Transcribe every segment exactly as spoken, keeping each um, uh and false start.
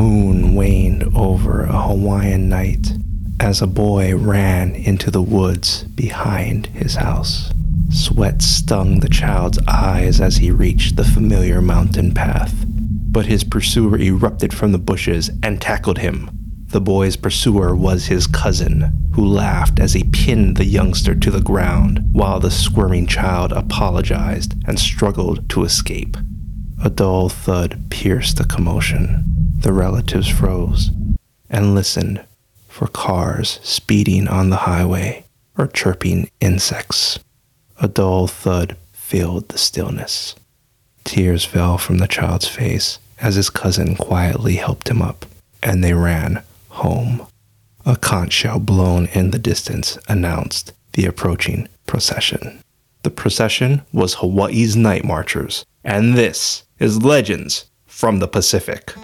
moon waned over a Hawaiian night as a boy ran into the woods behind his house. Sweat stung the child's eyes as he reached the familiar mountain path, but his pursuer erupted from the bushes and tackled him. The boy's pursuer was his cousin, who laughed as he pinned the youngster to the ground while the squirming child apologized and struggled to escape. A dull thud pierced the commotion. The relatives froze and listened for cars speeding on the highway or chirping insects. A dull thud filled the stillness. Tears fell from the child's face as his cousin quietly helped him up, and they ran home. A conch shell blown in the distance announced the approaching procession. The procession was Hawaii's Night Marchers, and this is Legends from the Pacific.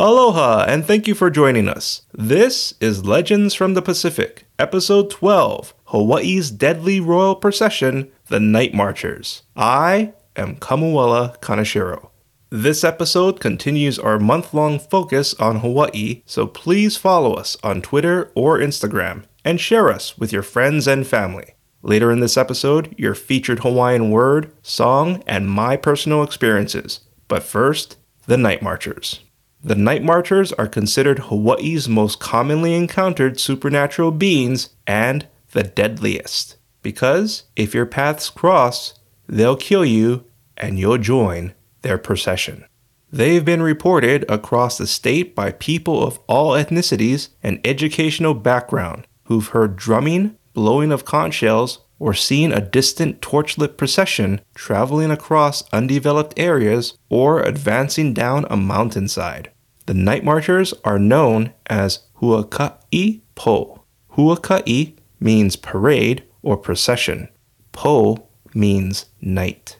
Aloha, and thank you for joining us. This is Legends from the Pacific, Episode twelve, Hawaii's Deadly Royal Procession, The Night Marchers. I am Kamuela Kaneshiro. This episode continues our month-long focus on Hawaii, so please follow us on Twitter or Instagram, and share us with your friends and family. Later in this episode, your featured Hawaiian word, song, and my personal experiences. But first, the Night Marchers. The Night Marchers are considered Hawaii's most commonly encountered supernatural beings and the deadliest, because if your paths cross, they'll kill you and you'll join their procession. They've been reported across the state by people of all ethnicities and educational background who've heard drumming, blowing of conch shells, or seen a distant torchlit procession traveling across undeveloped areas or advancing down a mountainside. The Night Marchers are known as huaka'i po. Huaka'i means parade or procession. Po means night.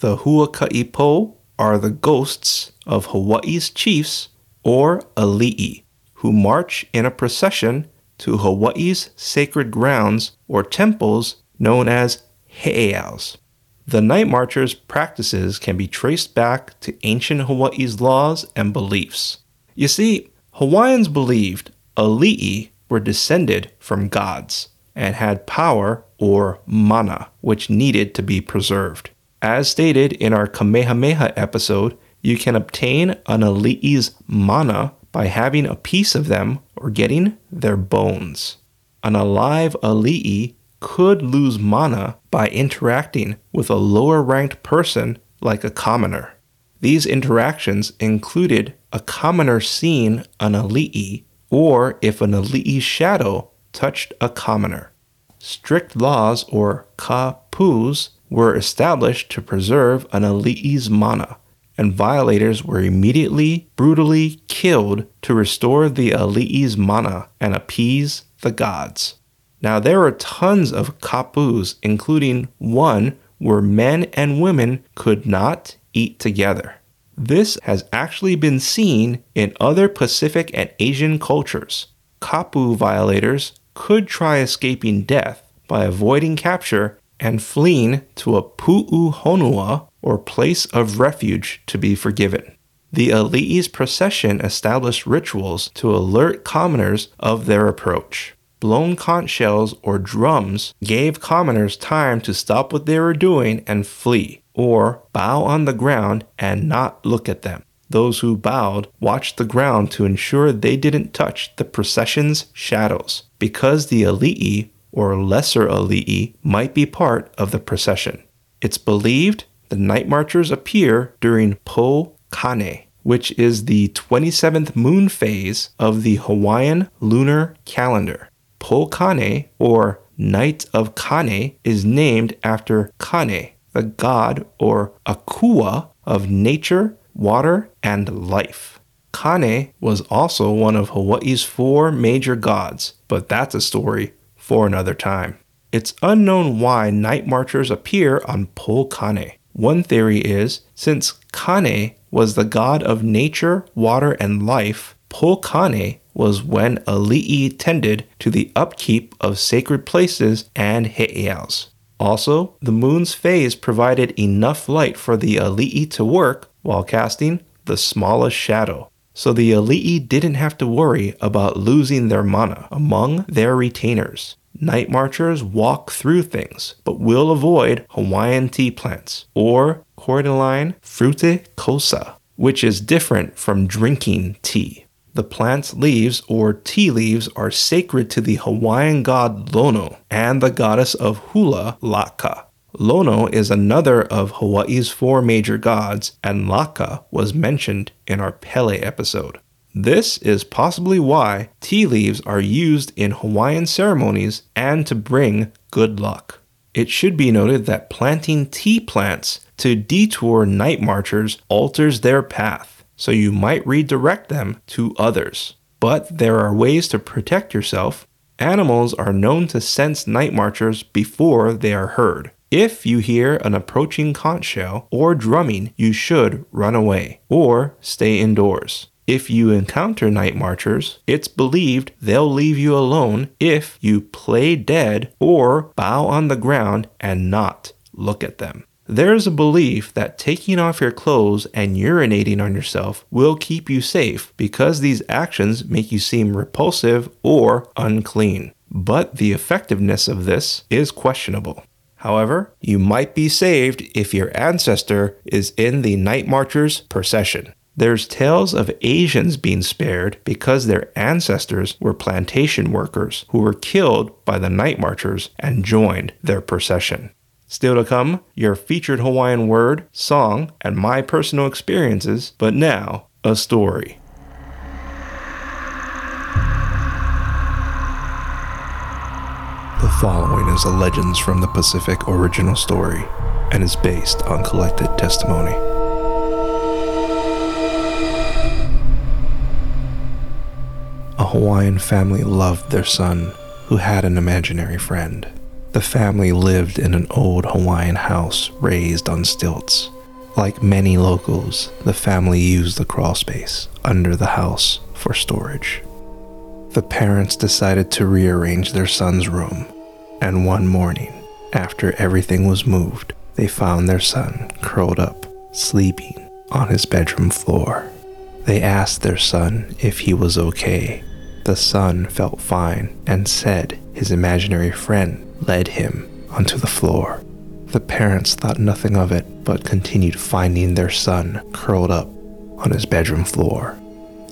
The huaka'i po are the ghosts of Hawaii's chiefs, or ali'i, who march in a procession to Hawaii's sacred grounds or temples known as heiaus. The Night Marchers' practices can be traced back to ancient Hawaii's laws and beliefs. You see, Hawaiians believed ali'i were descended from gods and had power, or mana, which needed to be preserved. As stated in our Kamehameha episode, you can obtain an ali'i's mana by having a piece of them or getting their bones. An alive ali'i could lose mana by interacting with a lower-ranked person like a commoner. These interactions included a commoner seeing an ali'i, or if an ali'i's shadow touched a commoner. Strict laws, or kapus, were established to preserve an ali'i's mana, and violators were immediately brutally killed to restore the ali'i's mana and appease the gods. Now, there are tons of kapus, including one where men and women could not eat together. This has actually been seen in other Pacific and Asian cultures. Kapu violators could try escaping death by avoiding capture and fleeing to a pu'uhonua, or place of refuge, to be forgiven. The ali'i's procession established rituals to alert commoners of their approach. Blown conch shells or drums gave commoners time to stop what they were doing and flee, or bow on the ground and not look at them. Those who bowed watched the ground to ensure they didn't touch the procession's shadows, because the ali'i, or lesser ali'i, might be part of the procession. It's believed the Night Marchers appear during Pō Kāne, which is the twenty-seventh moon phase of the Hawaiian lunar calendar. Pō Kāne, or Night of Kane, is named after Kane, the god, or Akua, of nature, water, and life. Kāne was also one of Hawaii's four major gods, but that's a story for another time. It's unknown why night marchers appear on Pō Kāne. One theory is, since Kane was the god of nature, water, and life, Pō Kāne was when ali'i tended to the upkeep of sacred places and heiaus. Also, the moon's phase provided enough light for the ali'i to work while casting the smallest shadow, so the ali'i didn't have to worry about losing their mana among their retainers. Night marchers walk through things, but will avoid Hawaiian tea plants, or cordyline fruticosa, which is different from drinking tea. The plant's leaves, or tea leaves, are sacred to the Hawaiian god Lono and the goddess of hula, Laka. Lono is another of Hawaii's four major gods, and Laka was mentioned in our Pele episode. This is possibly why tea leaves are used in Hawaiian ceremonies and to bring good luck. It should be noted that planting tea plants to detour night marchers alters their path, so you might redirect them to others. But there are ways to protect yourself. Animals are known to sense night marchers before they are heard. If you hear an approaching conch shell or drumming, you should run away or stay indoors. If you encounter night marchers, it's believed they'll leave you alone if you play dead or bow on the ground and not look at them. There's a belief that taking off your clothes and urinating on yourself will keep you safe because these actions make you seem repulsive or unclean. But the effectiveness of this is questionable. However, you might be saved if your ancestor is in the night marchers' procession. There's tales of Asians being spared because their ancestors were plantation workers who were killed by the night marchers and joined their procession. Still to come, your featured Hawaiian word, song, and my personal experiences, but now, a story. The following is a Legends from the Pacific original story and is based on collected testimony. A Hawaiian family loved their son, who had an imaginary friend. The family lived in an old Hawaiian house raised on stilts. Like many locals, the family used the crawl space under the house for storage. The parents decided to rearrange their son's room, and one morning, after everything was moved, they found their son curled up, sleeping on his bedroom floor. They asked their son if he was okay. The son felt fine and said his imaginary friend led him onto the floor. The parents thought nothing of it, but continued finding their son curled up on his bedroom floor.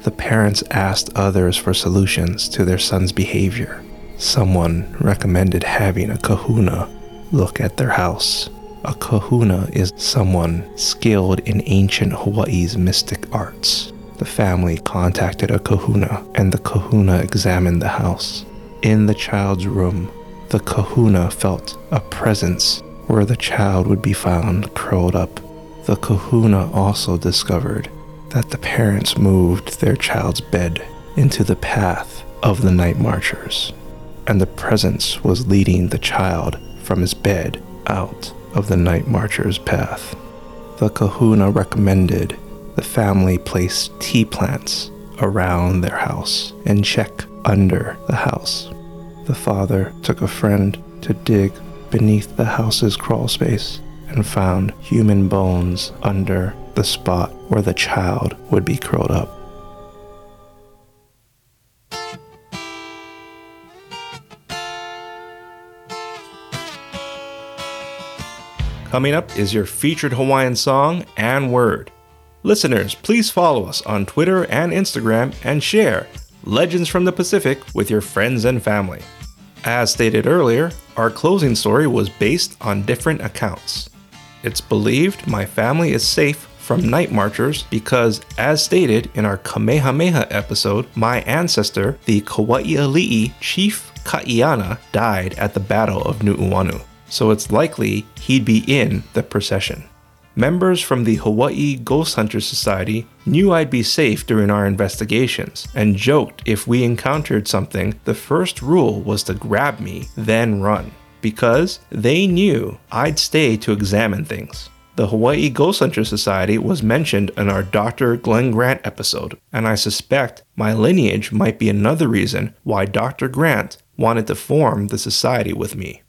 The parents asked others for solutions to their son's behavior. Someone recommended having a kahuna look at their house. A kahuna is someone skilled in ancient Hawaii's mystic arts. The family contacted a kahuna, and the kahuna examined the house. In the child's room, the kahuna felt a presence where the child would be found curled up. The kahuna also discovered that the parents moved their child's bed into the path of the night marchers, and the presence was leading the child from his bed out of the night marchers' path. The kahuna recommended the family place tea plants around their house and check under the house. The father took a friend to dig beneath the house's crawl space and found human bones under the spot where the child would be curled up. Coming up is your featured Hawaiian song and word. Listeners, please follow us on Twitter and Instagram and share Legends from the Pacific with your friends and family. As stated earlier, our closing story was based on different accounts. It's believed my family is safe from night marchers because, as stated in our Kamehameha episode, my ancestor, the Kaua'iali'i chief Ka'iana, died at the Battle of Nu'uanu, so it's likely he'd be in the procession. members from the Hawaii Ghost Hunters Society knew I'd be safe during our investigations and joked if we encountered something, the first rule was to grab me, then run, because they knew I'd stay to examine things. The Hawaii Ghost Hunters Society was mentioned in our Doctor Glenn Grant episode, and I suspect my lineage might be another reason why Doctor Grant wanted to form the society with me.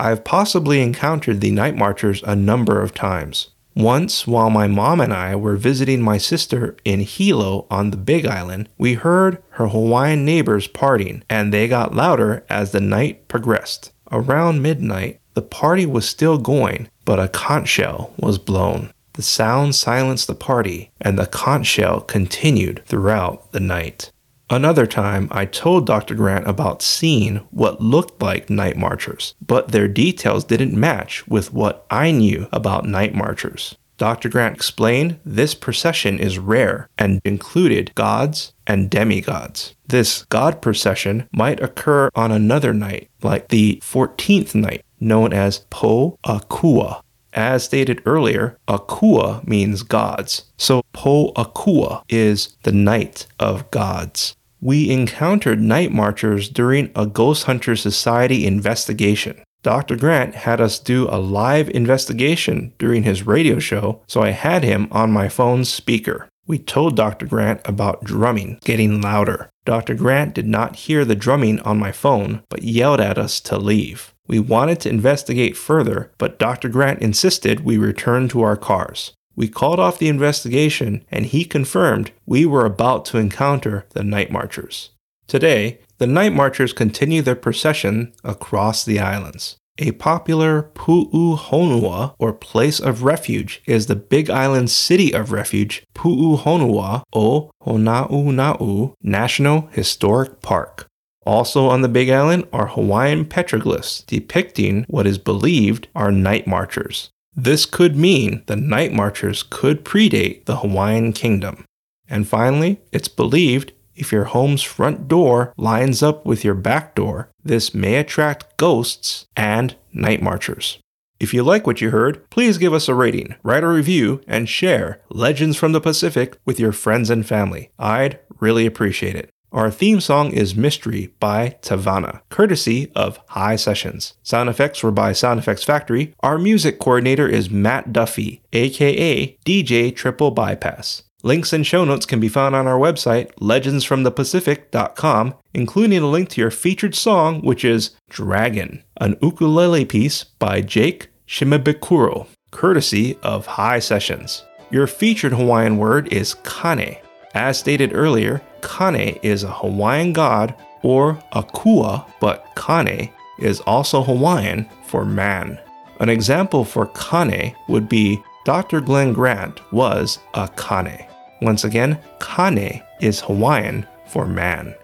I've possibly encountered the Night Marchers a number of times. Once, while my mom and I were visiting my sister in Hilo on the Big Island, we heard her Hawaiian neighbors partying, and they got louder as the night progressed. Around midnight, the party was still going, but a conch shell was blown. The sound silenced the party, and the conch shell continued throughout the night. Another time, I told Doctor Grant about seeing what looked like night marchers, but their details didn't match with what I knew about night marchers. Doctor Grant explained this procession is rare and included gods and demigods. This god procession might occur on another night, like the fourteenth night, known as Pō Akua. As stated earlier, Akua means gods, so Pō Akua is the night of gods. We encountered night marchers during a Ghost Hunter Society investigation. Doctor Grant had us do a live investigation during his radio show, so I had him on my phone's speaker. We told Doctor Grant about drumming getting louder. Doctor Grant did not hear the drumming on my phone, but yelled at us to leave. We wanted to investigate further, but Doctor Grant insisted we return to our cars. We called off the investigation, and he confirmed we were about to encounter the Night Marchers. Today, the Night Marchers continue their procession across the islands. A popular pu'uhonua, or place of refuge, is the Big Island city of refuge, Pu'uhonua o Honaunau National Historic Park. Also on the Big Island are Hawaiian petroglyphs depicting what is believed are night marchers. This could mean the night marchers could predate the Hawaiian kingdom. And finally, it's believed if your home's front door lines up with your back door, this may attract ghosts and night marchers. If you like what you heard, please give us a rating, write a review, and share Legends from the Pacific with your friends and family. I'd really appreciate it. Our theme song is Mystery by Tavana, courtesy of High Sessions. Sound effects were by Sound Effects Factory. Our music coordinator is Matt Duffy, aka D J Triple Bypass. Links and show notes can be found on our website, legends from the pacific dot com, including a link to your featured song, which is Dragon, an ukulele piece by Jake Shimabukuro, courtesy of High Sessions. Your featured Hawaiian word is Kāne. As stated earlier, Kāne is a Hawaiian god or Akua, but Kāne is also Hawaiian for man. An example for Kāne would be Doctor Glenn Grant was a Kāne. Once again, Kāne is Hawaiian for man.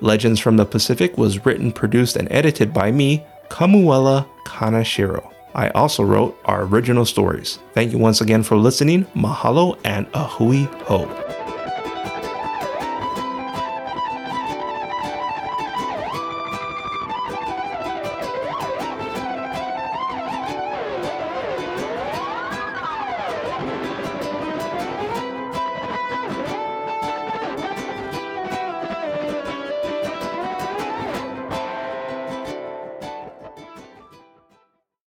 Legends from the Pacific was written, produced, and edited by me, Kamuela Kaneshiro. I also wrote our original stories. Thank you once again for listening. Mahalo and a hui ho.